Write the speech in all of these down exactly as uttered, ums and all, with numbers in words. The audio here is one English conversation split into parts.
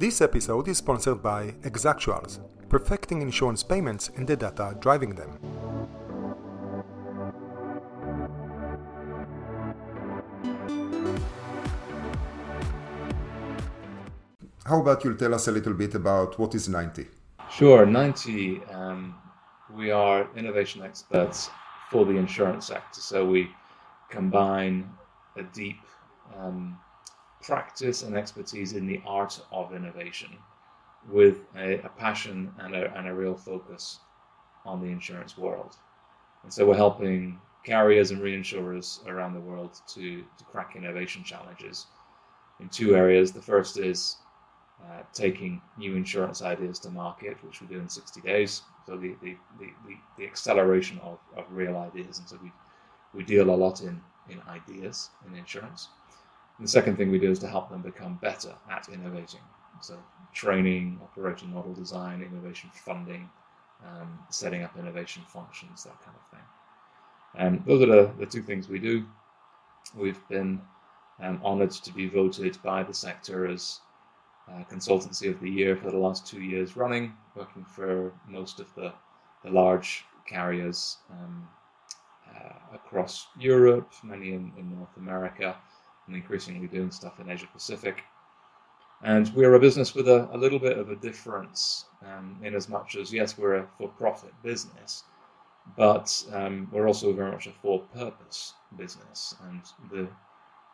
This episode is sponsored by Exactuals, perfecting insurance payments and the data driving them. How about you tell us a little bit about what is Ninety? Sure, Ninety, um, we are innovation experts for the insurance sector. So we combine a deep um, practice and expertise in the art of innovation with a, a passion and a, and a real focus on the insurance world. And so we're helping carriers and reinsurers around the world to, to crack innovation challenges in two areas. The first is uh, taking new insurance ideas to market, which we do in sixty days. So the, the, the, the, the acceleration of, of real ideas. And so we, we deal a lot in, in ideas in insurance. The second thing we do is to help them become better at innovating. So training, operating model design, innovation funding, um, setting up innovation functions, that kind of thing. And those are the, the two things we do. We've been um, honored to be voted by the sector as uh, Consultancy of the Year for the last two years running, working for most of the, the large carriers um, uh, across Europe, many in, in North America, and increasingly doing stuff in Asia Pacific. And we're a business with a, a little bit of a difference um, in as much as, yes, we're a for-profit business, but um, we're also very much a for-purpose business. And the,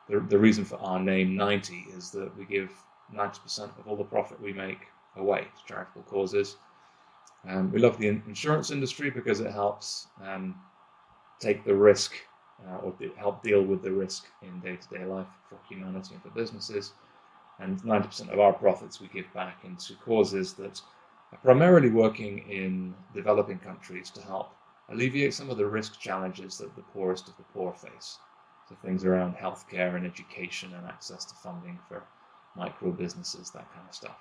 the the reason for our name Ninety is that we give ninety percent of all the profit we make away to charitable causes. Um, we love the insurance industry because it helps um, take the risk Uh, or de- help deal with the risk in day-to-day life for humanity and for businesses. And ninety percent of our profits we give back into causes that are primarily working in developing countries to help alleviate some of the risk challenges that the poorest of the poor face. So things around healthcare and education and access to funding for micro businesses, that kind of stuff.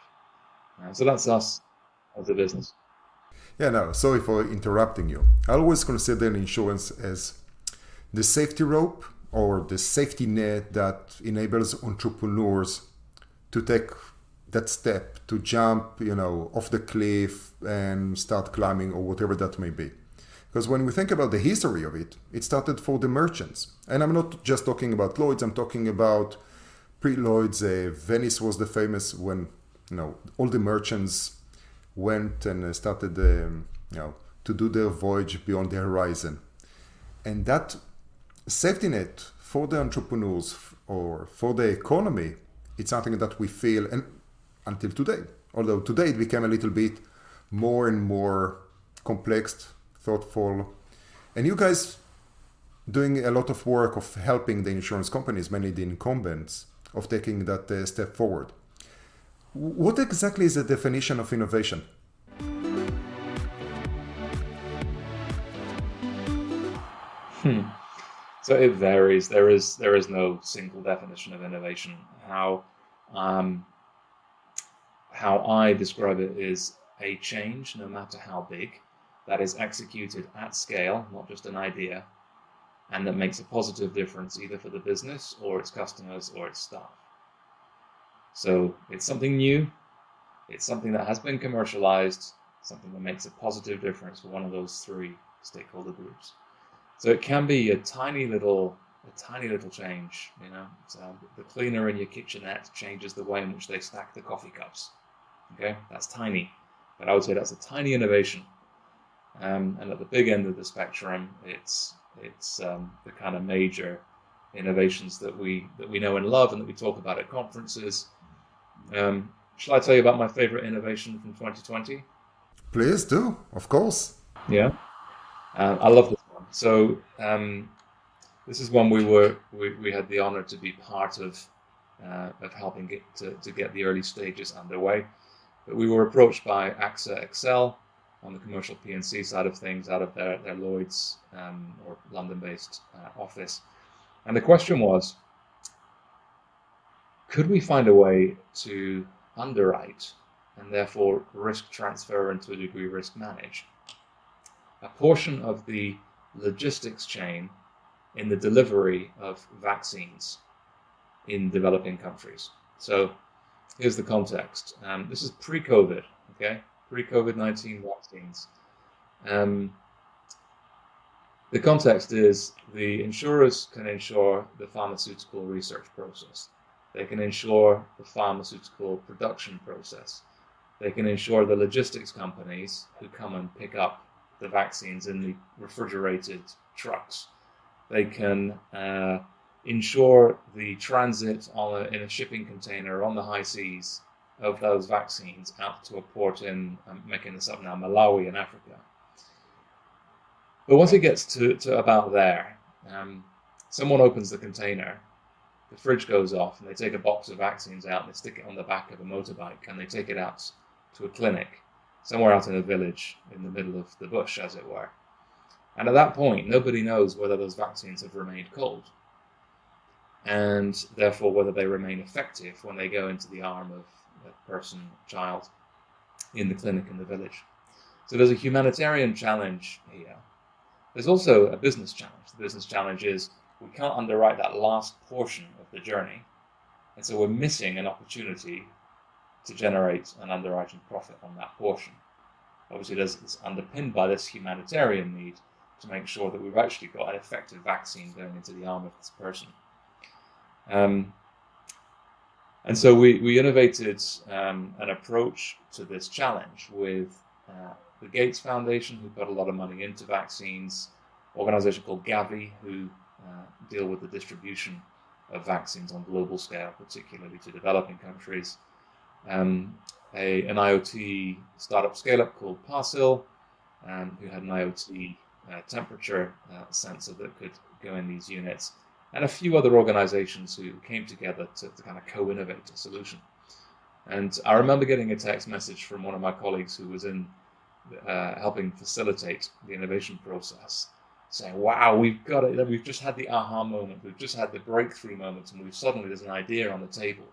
Uh, so that's us as a business. Yeah, no, sorry for interrupting you. I always consider insurance as the safety rope or the safety net that enables entrepreneurs to take that step, to jump, you know, off the cliff and start climbing or whatever that may be. Because when we think about the history of it, it started for the merchants. And I'm not just talking about Lloyd's, I'm talking about pre-Lloyd's. Uh, Venice was the famous when, you know, all the merchants went and started, um, you know, to do their voyage beyond the horizon. And that safety net for the entrepreneurs or for the economy, it's something that we feel and until today. Although today it became a little bit more and more complex, thoughtful. And you guys doing a lot of work of helping the insurance companies, mainly the incumbents, of taking that uh, step forward. What exactly is the definition of innovation? Hmm. So it varies. There is there is no single definition of innovation. How um, how I describe it is a change, no matter how big, that is executed at scale, not just an idea, and that makes a positive difference either for the business or its customers or its staff. So it's something new. It's something that has been commercialized, something that makes a positive difference for one of those three stakeholder groups. So it can be a tiny little, a tiny little change, you know. So the cleaner in your kitchenette changes the way in which they stack the coffee cups. Okay, that's tiny, but I would say that's a tiny innovation. Um, and at the big end of the spectrum, it's it's um, the kind of major innovations that we that we know and love and that we talk about at conferences. Um, shall I tell you about my favorite innovation from twenty twenty? Please do, of course. Yeah, uh, I love this. So um, this is one we were we, we had the honor to be part of uh, of helping get to, to get the early stages underway. But we were approached by AXA X L on the commercial P and C side of things, out of their their Lloyd's um, or London-based uh, office, and the question was, could we find a way to underwrite and therefore risk transfer and to a degree risk manage a portion of the logistics chain in the delivery of vaccines in developing countries. So here's the context. Um, this is pre-COVID, okay? Pre-COVID nineteen vaccines. Um, the context is the insurers can insure the pharmaceutical research process. They can insure the pharmaceutical production process. They can insure the logistics companies who come and pick up the vaccines in the refrigerated trucks. They can uh, insure the transit on a, in a shipping container on the high seas of those vaccines out to a port in, I'm making this up now, Malawi in Africa. But once it gets to, to about there, um, someone opens the container, the fridge goes off, and they take a box of vaccines out and they stick it on the back of a motorbike and they take it out to a clinic somewhere out in a village in the middle of the bush, as it were. And at that point, nobody knows whether those vaccines have remained cold, and therefore whether they remain effective when they go into the arm of a person, child, in the clinic in the village. So there's a humanitarian challenge here. There's also a business challenge. The business challenge is we can't underwrite that last portion of the journey, and so we're missing an opportunity to generate an underwriting profit on that portion. Obviously, there's, it's underpinned by this humanitarian need to make sure that we've actually got an effective vaccine going into the arm of this person. Um, and so we, we innovated um, an approach to this challenge with uh, the Gates Foundation, who put a lot of money into vaccines, an organization called Gavi, who uh, deal with the distribution of vaccines on global scale, particularly to developing countries, um, a, an IoT startup scale-up called Parcel, um, who had an IoT uh, temperature uh, sensor that could go in these units, and a few other organizations who came together to, to kind of co-innovate a solution. And I remember getting a text message from one of my colleagues who was in uh, helping facilitate the innovation process, saying, wow, we've got it, we've just had the aha moment, we've just had the breakthrough moment, and we've suddenly, there's an idea on the table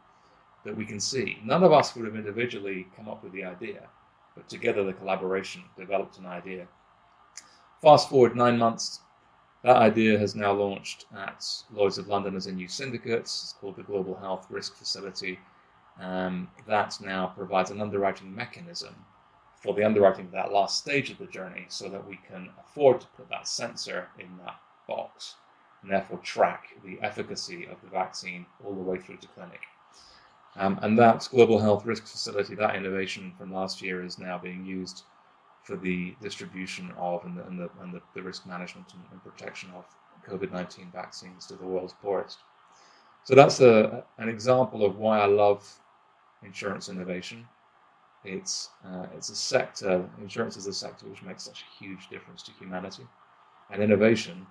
that we can see. None of us would have individually come up with the idea, but together the collaboration developed an idea. Fast forward nine months, that idea has now launched at Lloyd's of London as a new syndicate. It's called the Global Health Risk Facility. Um, that now provides an underwriting mechanism for the underwriting of that last stage of the journey so that we can afford to put that sensor in that box and therefore track the efficacy of the vaccine all the way through to clinic. Um, and that Global Health Risk Facility, that innovation from last year, is now being used for the distribution of and the, and the, and the, the risk management and, and protection of COVID nineteen vaccines to the world's poorest. So that's a, an example of why I love insurance innovation. It's uh, it's a sector, insurance is a sector which makes such a huge difference to humanity. And innovation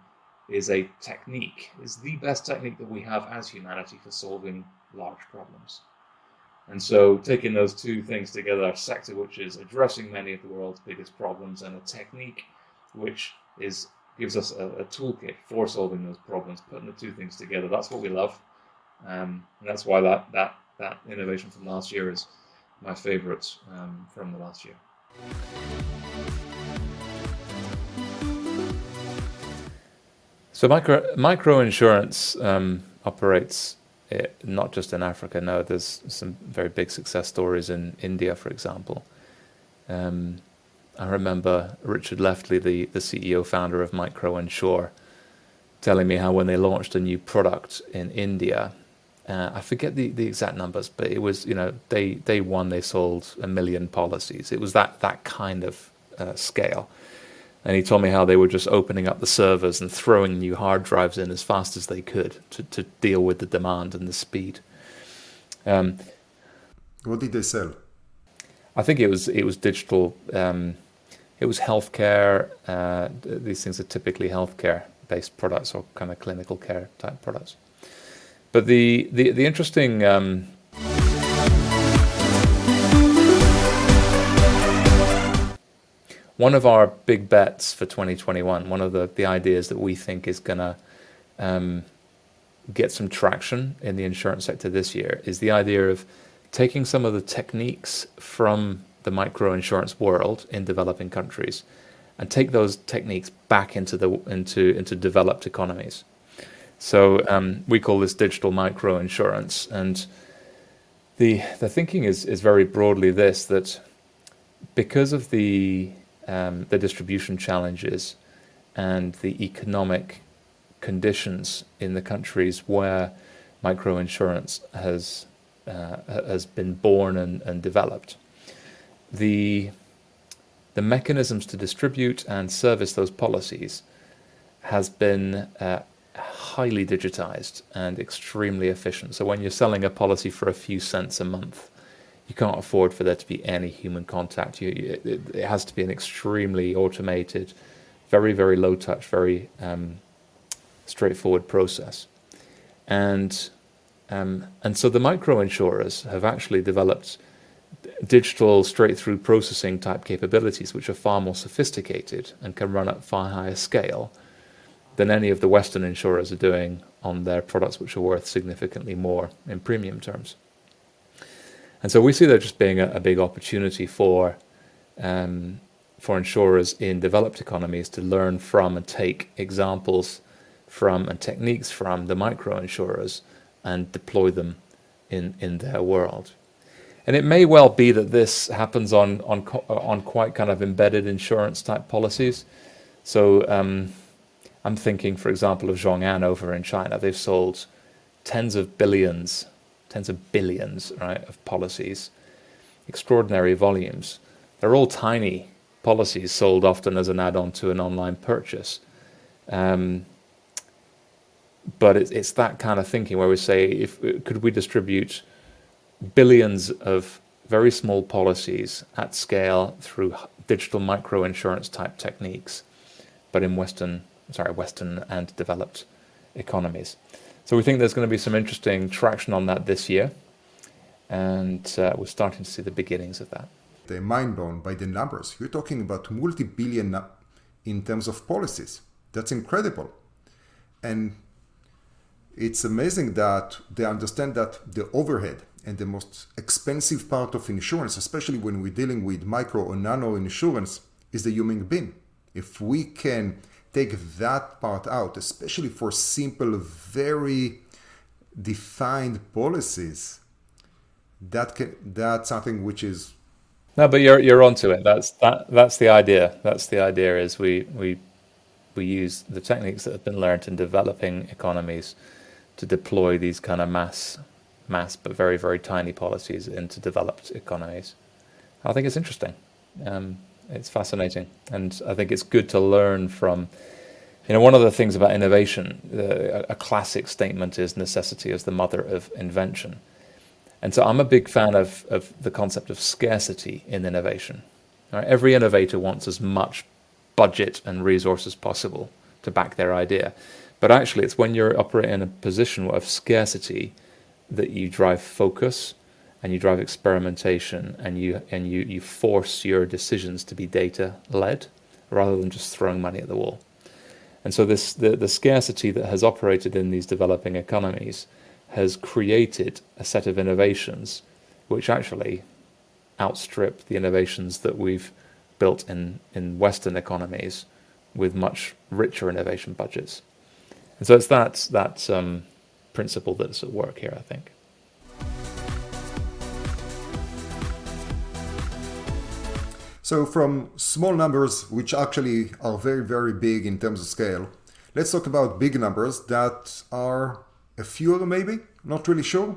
is a technique, is the best technique that we have as humanity for solving large problems. And so taking those two things together, a sector which is addressing many of the world's biggest problems and a technique which is gives us a, a toolkit for solving those problems, putting the two things together, that's what we love. Um, and that's why that, that, that innovation from last year is my favorite um, from the last year. So micro, micro insurance um, operates It, not just in Africa. No, there's some very big success stories in India, for example. Um, I remember Richard Leftley, the, the C E O founder of Micro Insure, telling me how when they launched a new product in India, uh, I forget the, the exact numbers, but it was, you know, day, day one they sold a million policies. It was that, that kind of uh, scale. And he told me how they were just opening up the servers and throwing new hard drives in as fast as they could to, to deal with the demand and the speed. Um, what did they sell? I think it was it was digital. Um, it was healthcare. Uh, these things are typically healthcare-based products or kind of clinical care type products. But the the the interesting. Um, One of our big bets for twenty twenty-one, one of the, the ideas that we think is going to um, get some traction in the insurance sector this year is the idea of taking some of the techniques from the micro-insurance world in developing countries and take those techniques back into the into into developed economies. So um, we call this digital micro insurance. And the the thinking is is very broadly this, that because of the um, the distribution challenges and the economic conditions in the countries where micro insurance has uh, has been born and, and developed, the the mechanisms to distribute and service those policies has been uh, highly digitized and extremely efficient. So when you're selling a policy for a few cents a month, you can't afford for there to be any human contact. You, it, it has to be an extremely automated, very, very low touch, very um, straightforward process. And um, and so the micro insurers have actually developed digital straight-through processing type capabilities, which are far more sophisticated and can run at far higher scale than any of the Western insurers are doing on their products, which are worth significantly more in premium terms. And so we see there just being a, a big opportunity for um, for insurers in developed economies to learn from and take examples from and techniques from the micro insurers and deploy them in, in their world. And it may well be that this happens on on on quite kind of embedded insurance type policies. So um, I'm thinking, for example, of Zhong An over in China. They've sold tens of billions, tens of billions, right, of policies, extraordinary volumes. They're all tiny policies sold often as an add-on to an online purchase. Um, but it's, it's that kind of thinking where we say, if could we distribute billions of very small policies at scale through digital micro-insurance type techniques, but in Western sorry, Western and developed economies. So we think there's going to be some interesting traction on that this year, and uh, we're starting to see the beginnings of that. They're mind-blown by the numbers. You're talking about multi-billion in terms of policies. That's incredible. And it's amazing that they understand that the overhead and the most expensive part of insurance, especially when we're dealing with micro or nano insurance, is the human being. If we can take that part out, especially for simple, very defined policies, that can, that's something which is... No, but you're you're onto it. That's that that's the idea. That's the idea is we we we use the techniques that have been learned in developing economies to deploy these kind of mass mass but very, very tiny policies into developed economies. I think it's interesting. Um, It's fascinating, and I think it's good to learn from, you know, one of the things about innovation, uh, a classic statement is necessity is the mother of invention. And so I'm a big fan of, of the concept of scarcity in innovation. All right? Every innovator wants as much budget and resource as possible to back their idea. But actually, it's when you're operating in a position of scarcity that you drive focus, and you drive experimentation, and you and you, you force your decisions to be data-led rather than just throwing money at the wall. And so this the, the scarcity that has operated in these developing economies has created a set of innovations which actually outstrip the innovations that we've built in, in Western economies with much richer innovation budgets. And so it's that, that um, principle that's at work here, I think. So from small numbers, which actually are very, very big in terms of scale, let's talk about big numbers that are a few maybe, not really sure.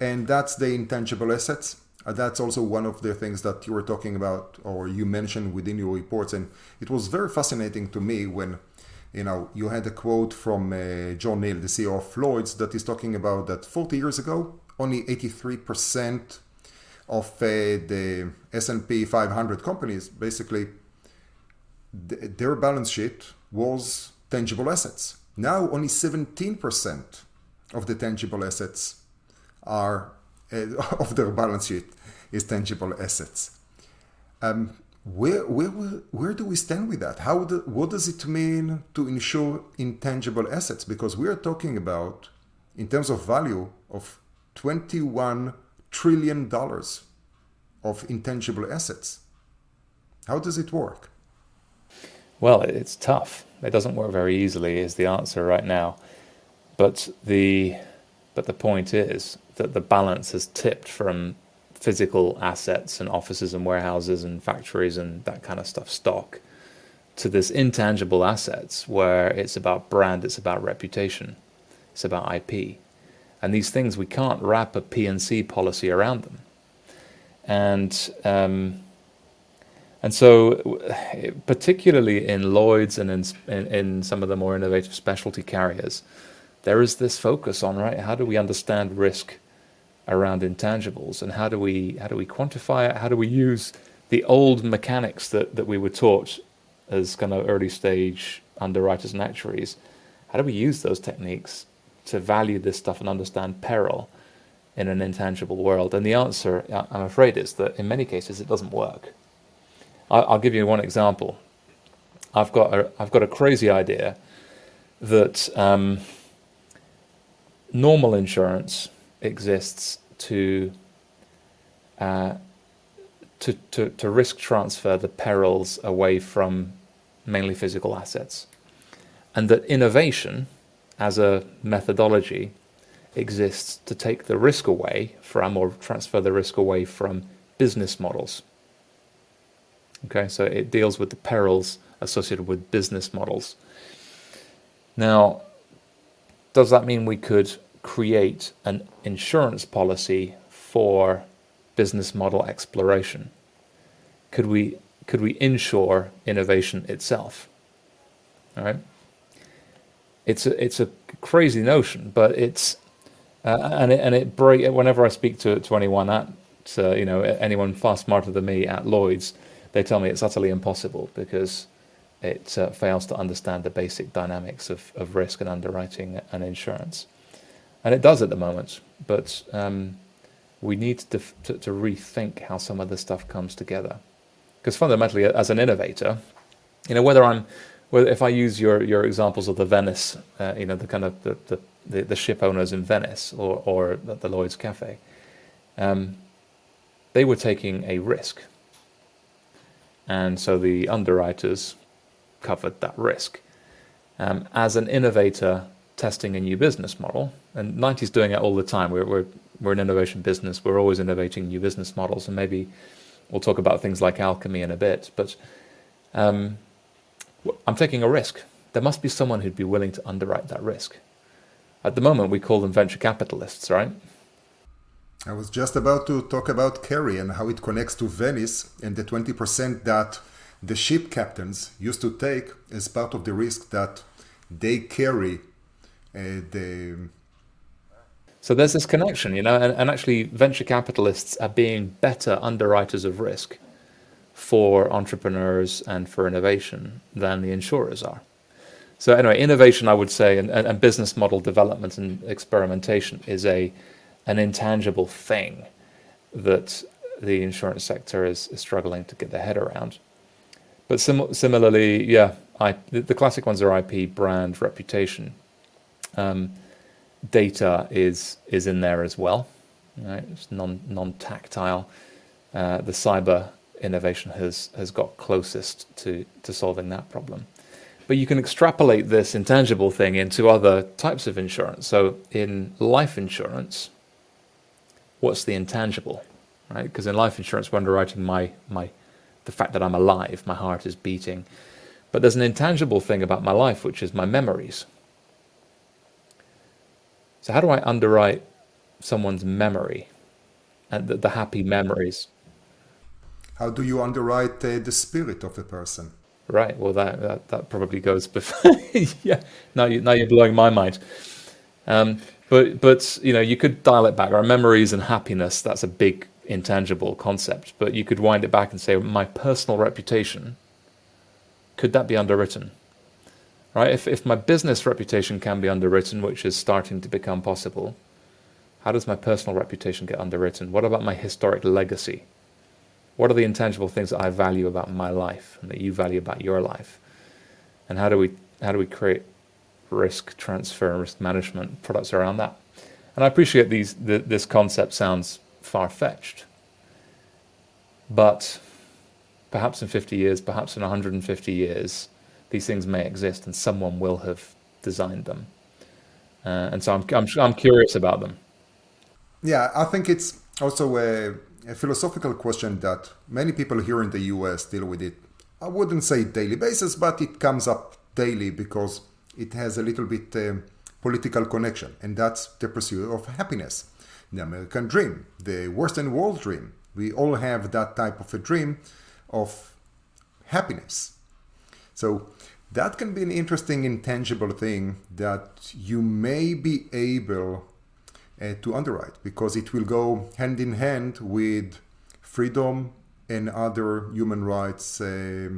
And that's the intangible assets. That's also one of the things that you were talking about or you mentioned within your reports. And it was very fascinating to me when, you know, you had a quote from uh, John Neal, the C E O of Lloyd's, that is talking about that forty years ago, only eighty-three percent of uh, the S and P five hundred companies, basically, th- their balance sheet was tangible assets. Now only seventeen percent of the tangible assets are, uh, of their balance sheet is tangible assets. Um, where, where where do we stand with that? How do, what does it mean to insure intangible assets? Because we are talking about, in terms of value, of twenty-one trillion dollars of intangible assets. How does it work? Well, it's tough. It doesn't work very easily is the answer right now. But the but the point is that the balance has tipped from physical assets and offices and warehouses and factories and that kind of stuff, stock, to this intangible assets where it's about brand, it's about reputation, it's about I P. And these things, we can't wrap a P and C policy around them. And um, and so particularly in Lloyd's and in, in, in some of the more innovative specialty carriers, there is this focus on, right, how do we understand risk around intangibles, and how do we how do we quantify it? How do we use the old mechanics that, that we were taught as kind of early stage underwriters and actuaries? How do we use those techniques to value this stuff and understand peril in an intangible world? And the answer, I'm afraid, is that in many cases it doesn't work. I'll give you one example. I've got a I've got a crazy idea that um, normal insurance exists to, uh, to to to risk transfer the perils away from mainly physical assets, and that innovation as a methodology exists to take the risk away from, or transfer the risk away from, business models. Okay, so it deals with the perils associated with business models. Now, does that mean we could create an insurance policy for business model exploration? Could we could we insure innovation itself? All right. It's a, it's a crazy notion, but it's uh, and it, and it break. Whenever I speak to to anyone at uh, you know anyone far smarter than me at Lloyd's, they tell me it's utterly impossible because it uh, fails to understand the basic dynamics of, of risk and underwriting and insurance. And it does at the moment, but um, we need to, to, to rethink how some of this stuff comes together. Because fundamentally, as an innovator, you know, whether I'm, whether if I use your, your examples of the Venice, uh, you know, the kind of the, the, the ship owners in Venice or or the Lloyd's Cafe, um, they were taking a risk, and so the underwriters covered that risk. Um, as an innovator testing a new business model, and Ninety's doing it all the time. We're we're we're an innovation business. We're always innovating new business models, and maybe we'll talk about things like alchemy in a bit. But um, I'm taking a risk. There must be someone who'd be willing to underwrite that risk. At the moment, we call them venture capitalists, right? I was just about to talk about Kerry and how it connects to Venice and the twenty percent that the ship captains used to take as part of the risk that they carry. Uh, they... So there's this connection, you know, and, and actually venture capitalists are being better underwriters of risk for entrepreneurs and for innovation than the insurers are. So anyway, innovation, I would say, and, and business model development and experimentation is a an intangible thing that the insurance sector is, is struggling to get their head around. But sim- similarly, yeah, I, the, the classic ones are I P, brand, reputation. Um, data is is in there as well, right? It's non non tactile. Uh, the cyber innovation has has got closest to to solving that problem, but you can extrapolate this intangible thing into other types of insurance. So in life insurance, what's the intangible, right? Because in life insurance, we're underwriting my my the fact that I'm alive, my heart is beating, but there's an intangible thing about my life, which is my memories. So how do I underwrite someone's memory and the, the happy memories? How do you underwrite uh, the spirit of a person? Right. Well, that that, that probably goes before. Yeah. Now you now you're blowing my mind. Um, but but you know, you could dial it back. Our memories and happiness, that's a big intangible concept. But you could wind it back and say, my personal reputation, could that be underwritten? Right, if if my business reputation can be underwritten, which is starting to become possible, how does my personal reputation get underwritten? What about my historic legacy? What are the intangible things that I value about my life and that you value about your life? And how do we how do we create risk transfer and risk management products around that? And I appreciate these the, this concept sounds far-fetched, but perhaps in fifty years, perhaps in one hundred fifty years, these things may exist and someone will have designed them. Uh, and so I'm, I'm I'm curious about them. Yeah, I think it's also a, a philosophical question that many people here in the U S deal with it. I wouldn't say daily basis, but it comes up daily because it has a little bit um, political connection, and that's the pursuit of happiness, the American dream, the Western world dream. We all have that type of a dream of happiness. So that can be an interesting, intangible thing that you may be able uh, to underwrite, because it will go hand in hand with freedom and other human rights uh,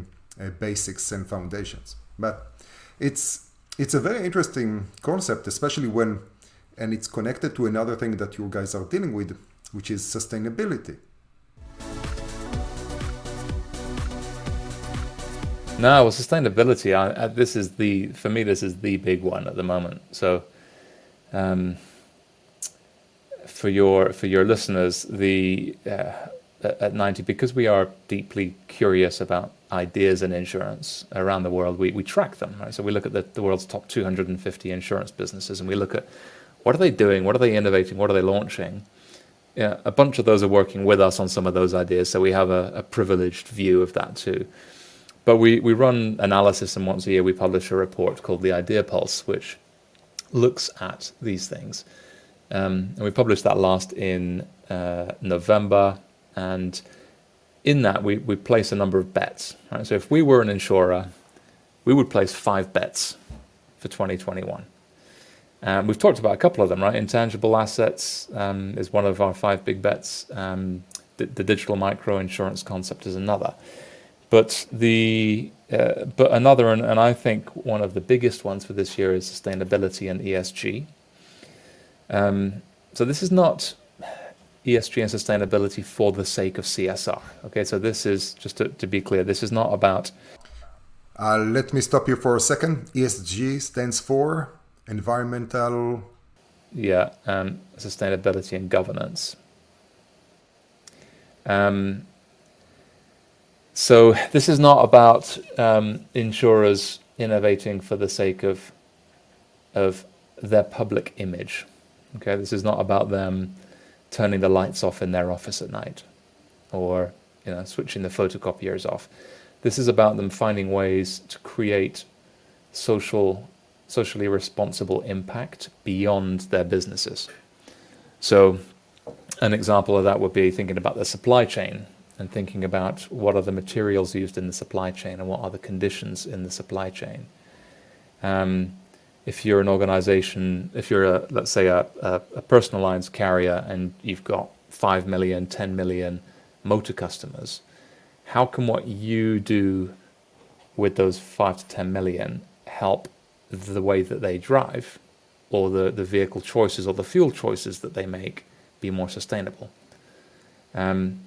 uh, basics and foundations. But it's it's a very interesting concept, especially when, and it's connected to another thing that you guys are dealing with, which is sustainability. No, well, sustainability, I, I, this is the, for me, this is the big one at the moment. So um, for your for your listeners, the uh, at Ninety, because we are deeply curious about ideas in insurance around the world, we, we track them, right? So we look at the, the world's top two hundred fifty insurance businesses, and we look at what are they doing, what are they innovating, what are they launching? Yeah, a bunch of those are working with us on some of those ideas, so we have a, a privileged view of that too. But we, we run analysis, and once a year we publish a report called the Idea Pulse, which looks at these things. Um, and we published that last in uh, November. And in that, we, we place a number of bets. Right? So if we were an insurer, we would place five bets for twenty twenty-one. Um, we've talked about a couple of them, right? Intangible assets um, is one of our five big bets. Um, the, the digital micro insurance concept is another. But the uh, but another, and, and I think one of the biggest ones for this year is sustainability and E S G. Um, so this is not E S G and sustainability for the sake of C S R. Okay, so this is, just to, to be clear, this is not about... Uh, let me stop you for a second. E S G stands for environmental... Yeah, um, sustainability and governance. Um. So this is not about um, insurers innovating for the sake of of their public image. Okay, this is not about them turning the lights off in their office at night, or you know switching the photocopiers off. This is about them finding ways to create social, socially responsible impact beyond their businesses. So, an example of that would be thinking about the supply chain, and thinking about what are the materials used in the supply chain and what are the conditions in the supply chain. Um, if you're an organization, if you're, a, let's say, a, a, a personal lines carrier and you've got five million, ten million motor customers, how can what you do with those five to ten million help the way that they drive, or the, the vehicle choices or the fuel choices that they make be more sustainable? Um,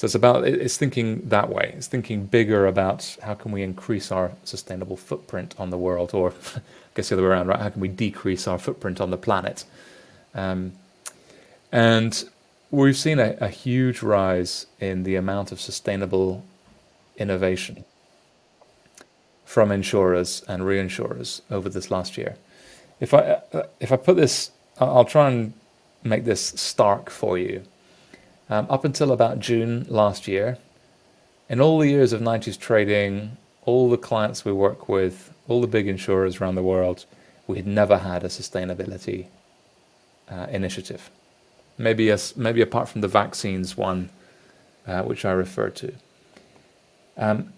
So it's about, it's thinking that way. It's thinking bigger about how can we increase our sustainable footprint on the world, or I guess the other way around, right? How can we decrease our footprint on the planet? Um, and we've seen a, a huge rise in the amount of sustainable innovation from insurers and reinsurers over this last year. If I, if I put this, I'll try and make this stark for you. Um, up until about June last year, in all the years of Ninety's trading, all the clients we work with, all the big insurers around the world, we had never had a sustainability uh, initiative. Maybe a, maybe apart from the vaccines one, uh, which I referred to. Um,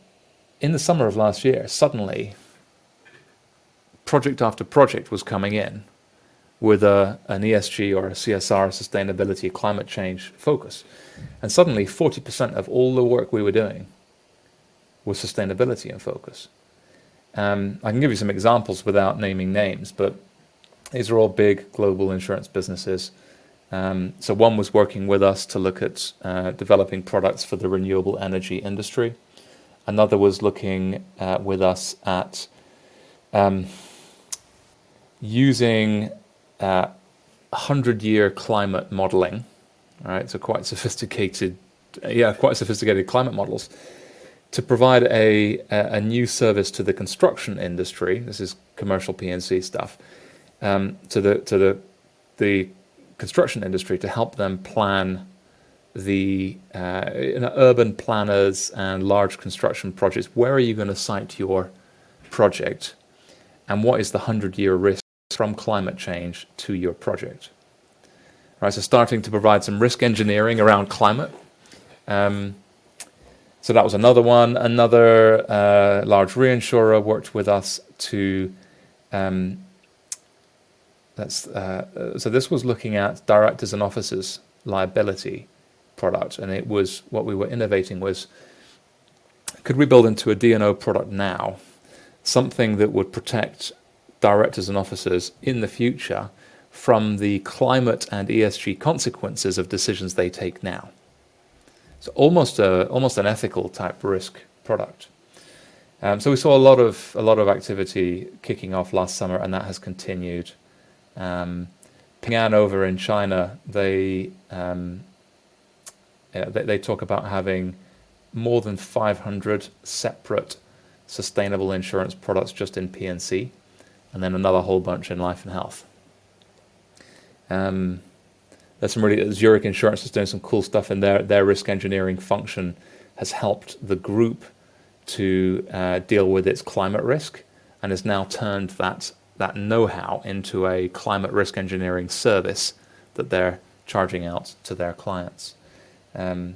in the summer of last year, suddenly, project after project was coming in with a, an E S G or a C S R, sustainability, climate change focus. And suddenly forty percent of all the work we were doing was sustainability in focus. Um, I can give you some examples without naming names, but these are all big global insurance businesses. Um, so one was working with us to look at uh, developing products for the renewable energy industry. Another was looking uh, with us at um, using Uh, hundred-year climate modeling, all right, so quite sophisticated, yeah, quite sophisticated climate models, to provide a, a a new service to the construction industry. This is commercial P and C stuff, um, to the to the the construction industry to help them plan the uh, you know, urban planners and large construction projects. Where are you going to site your project, and what is the hundred-year risk from climate change to your project? All right, so starting to provide some risk engineering around climate. Um, so that was another one. Another uh, large reinsurer worked with us to. Um, that's uh, so this was looking at directors and officers liability product, and it was what we were innovating was, could we build into a D and O product now something that would protect directors and officers in the future from the climate and E S G consequences of decisions they take now? So almost a almost an ethical type risk product. Um, so we saw a lot of a lot of activity kicking off last summer, and that has continued. Um, Ping An over in China, they, um, yeah, they they talk about having more than five hundred separate sustainable insurance products just in P and C, and then another whole bunch in life and health. Um, There's some really, Zurich Insurance is doing some cool stuff, and their their risk engineering function has helped the group to uh, deal with its climate risk, and has now turned that that know-how into a climate risk engineering service that they're charging out to their clients. A um,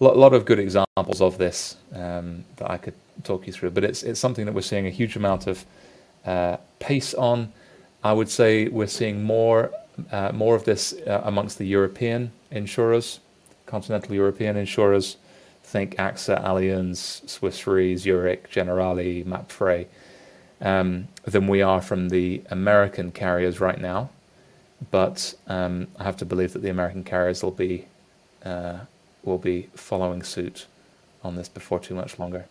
lot, lot of good examples of this um, that I could talk you through, but it's it's something that we're seeing a huge amount of uh, pace on. I would say we're seeing more. Uh, more of this uh, amongst the European insurers, continental European insurers. Think AXA, Allianz, Swiss Re, Zurich, Generali, Mapfre, um, than we are from the American carriers right now. But um, I have to believe that the American carriers will be uh, will be following suit on this before too much longer.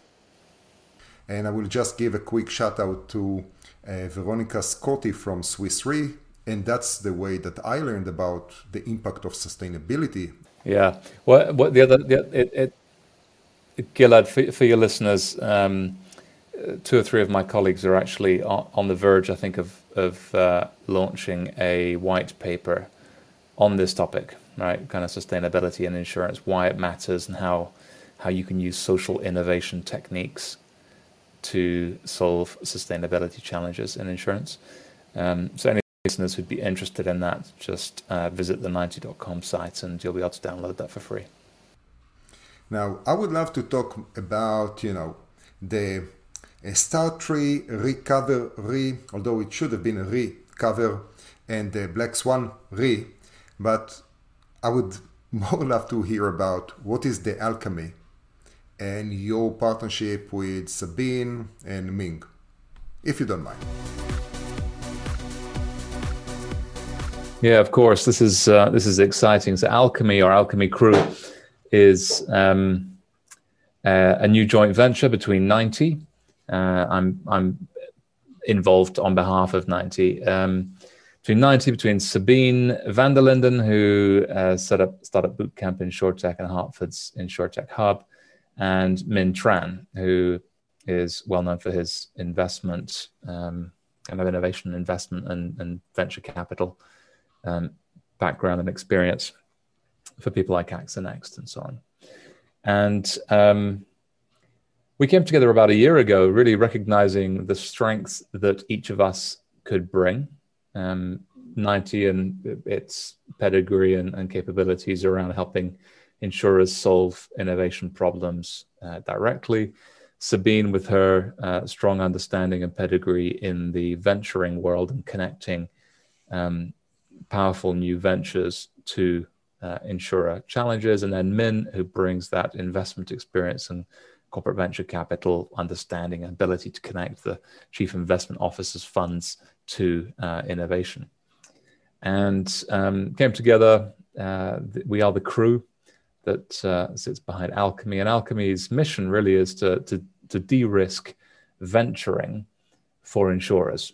And I will just give a quick shout out to uh, Veronica Scotti from Swiss Re. And that's the way that I learned about the impact of sustainability. Yeah. Well, what the other, the, it, it, Gilad, for, for your listeners, um, two or three of my colleagues are actually on, on the verge, I think, of, of uh, launching a white paper on this topic, right? Kind of sustainability and insurance, why it matters, and how how you can use social innovation techniques to solve sustainability challenges in insurance. Um, so any listeners who'd be interested in that, just uh, visit the ninety dot com site and you'll be able to download that for free. Now, I would love to talk about, you know, the uh, Start Re, Recover Re, although it should have been a Recover, and the Black Swan Re, but I would more love to hear about what is the Alchemy and your partnership with Sabine and Ming, if you don't mind. Yeah, of course. This is uh, this is exciting. So Alchemy or Alchemy Crew is um, a, a new joint venture between Ninety. Uh, I'm I'm involved on behalf of Ninety. Um, between Ninety, between Sabine Vanderlinden, who uh, set up Startup Bootcamp in InsurTech and Hartford's InsurTech Hub, and Min Tran, who is well known for his investment, um, kind of innovation investment and, and venture capital. Um, background and experience for people like Axonext and so on. And um, we came together about a year ago, really recognizing the strengths that each of us could bring. Um, Ninety and its pedigree and, and capabilities around helping insurers solve innovation problems uh, directly. Sabine with her uh, strong understanding and pedigree in the venturing world and connecting um, powerful new ventures to uh, insurer challenges, and then Min, who brings that investment experience and corporate venture capital understanding and ability to connect the chief investment officer's funds to uh, innovation. And um, came together, uh, we are the crew that uh, sits behind Alchemy, and Alchemy's mission really is to, to, to de-risk venturing for insurers.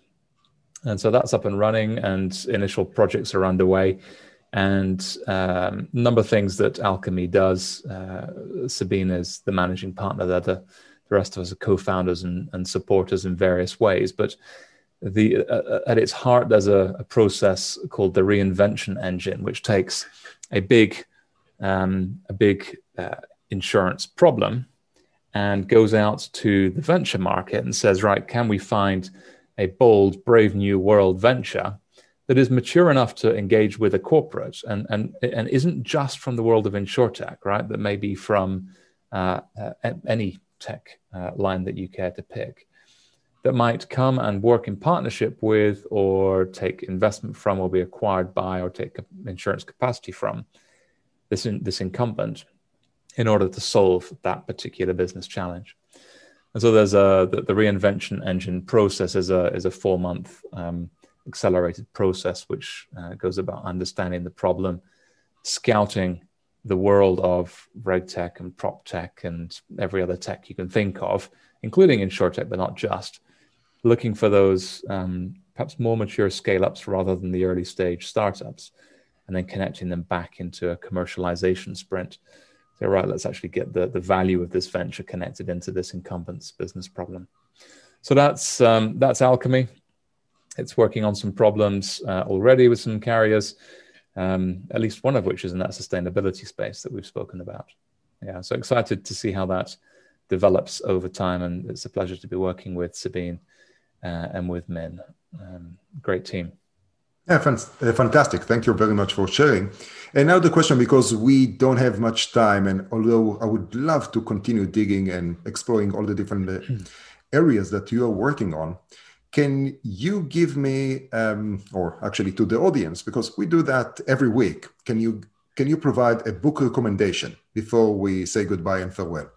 And so that's up and running, and initial projects are underway. And um, a number of things that Alchemy does. Uh, Sabine is the managing partner there. The, the rest of us are co-founders and, and supporters in various ways. But the uh, at its heart, there's a, a process called the reinvention engine, which takes a big um, a big uh, insurance problem and goes out to the venture market and says, right, can we find a bold, brave new world venture that is mature enough to engage with a corporate and and, and isn't just from the world of InsurTech, right? That may be from uh, uh, any tech uh, line that you care to pick, that might come and work in partnership with or take investment from or be acquired by or take insurance capacity from this, in, this incumbent in order to solve that particular business challenge. And so there's a, the, the reinvention engine process is a, is a four-month um, accelerated process, which uh, goes about understanding the problem, scouting the world of reg tech and prop tech and every other tech you can think of, including InsurTech, but not just, looking for those um, perhaps more mature scale-ups rather than the early stage startups, and then connecting them back into a commercialization sprint. So, right, let's actually get the, the value of this venture connected into this incumbent's business problem. So that's um, that's Alchemy. It's working on some problems uh, already with some carriers, um, at least one of which is in that sustainability space that we've spoken about. Yeah, so excited to see how that develops over time, and it's a pleasure to be working with Sabine uh, and with Min. Um, great team. Yeah, fantastic. Thank you very much for sharing. And now the question, because we don't have much time, and although I would love to continue digging and exploring all the different areas that you are working on, can you give me, um, or actually to the audience, because we do that every week, can you can you provide a book recommendation before we say goodbye and farewell?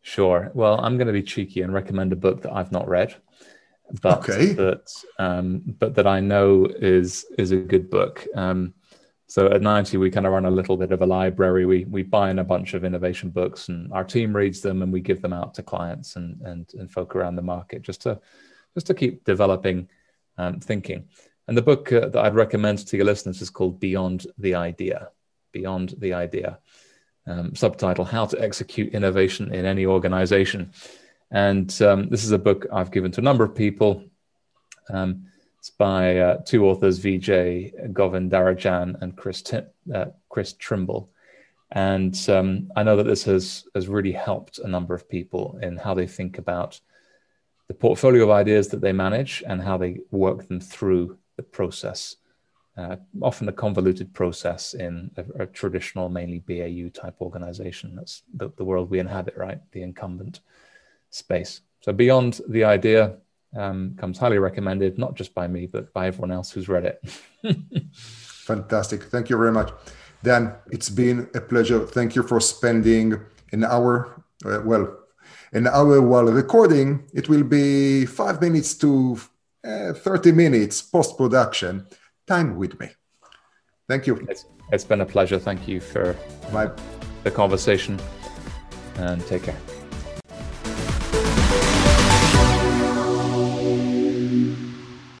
Sure. Well, I'm going to be cheeky and recommend a book that I've not read. But okay. that, um, but that I know is is a good book. Um, so at Ninety, we kind of run a little bit of a library. We we buy in a bunch of innovation books, and our team reads them, and we give them out to clients and and, and folk around the market just to just to keep developing um, thinking. And the book uh, that I'd recommend to your listeners is called Beyond the Idea. Beyond the Idea. Um, subtitle: How to Execute Innovation in Any Organization. And um, this is a book I've given to a number of people. Um, it's by uh, two authors, Vijay Govindarajan and Chris Tim- uh, Chris Trimble. And um, I know that this has, has really helped a number of people in how they think about the portfolio of ideas that they manage and how they work them through the process, uh, often a convoluted process in a, a traditional, mainly B A U type organization. That's the, the world we inhabit, right? The incumbent space. So Beyond the Idea um, comes highly recommended, not just by me, but by everyone else who's read it. Fantastic. Thank you very much. Dan, it's been a pleasure. Thank you for spending an hour, uh, well, an hour while recording. It will be five minutes to uh, thirty minutes post-production time with me. Thank you. It's, it's been a pleasure. Thank you for Bye. the conversation, and take care.